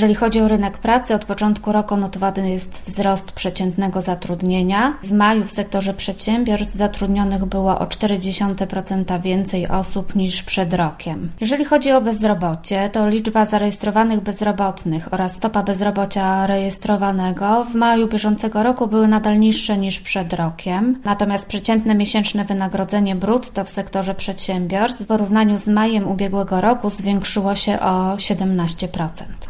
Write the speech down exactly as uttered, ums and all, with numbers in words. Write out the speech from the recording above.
Jeżeli chodzi o rynek pracy, od początku roku notowany jest wzrost przeciętnego zatrudnienia. W maju w sektorze przedsiębiorstw zatrudnionych było o czterdzieści procent więcej osób niż przed rokiem. Jeżeli chodzi o bezrobocie, to liczba zarejestrowanych bezrobotnych oraz stopa bezrobocia rejestrowanego w maju bieżącego roku były nadal niższe niż przed rokiem. Natomiast przeciętne miesięczne wynagrodzenie brutto w sektorze przedsiębiorstw w porównaniu z majem ubiegłego roku zwiększyło się o siedemnaście procent.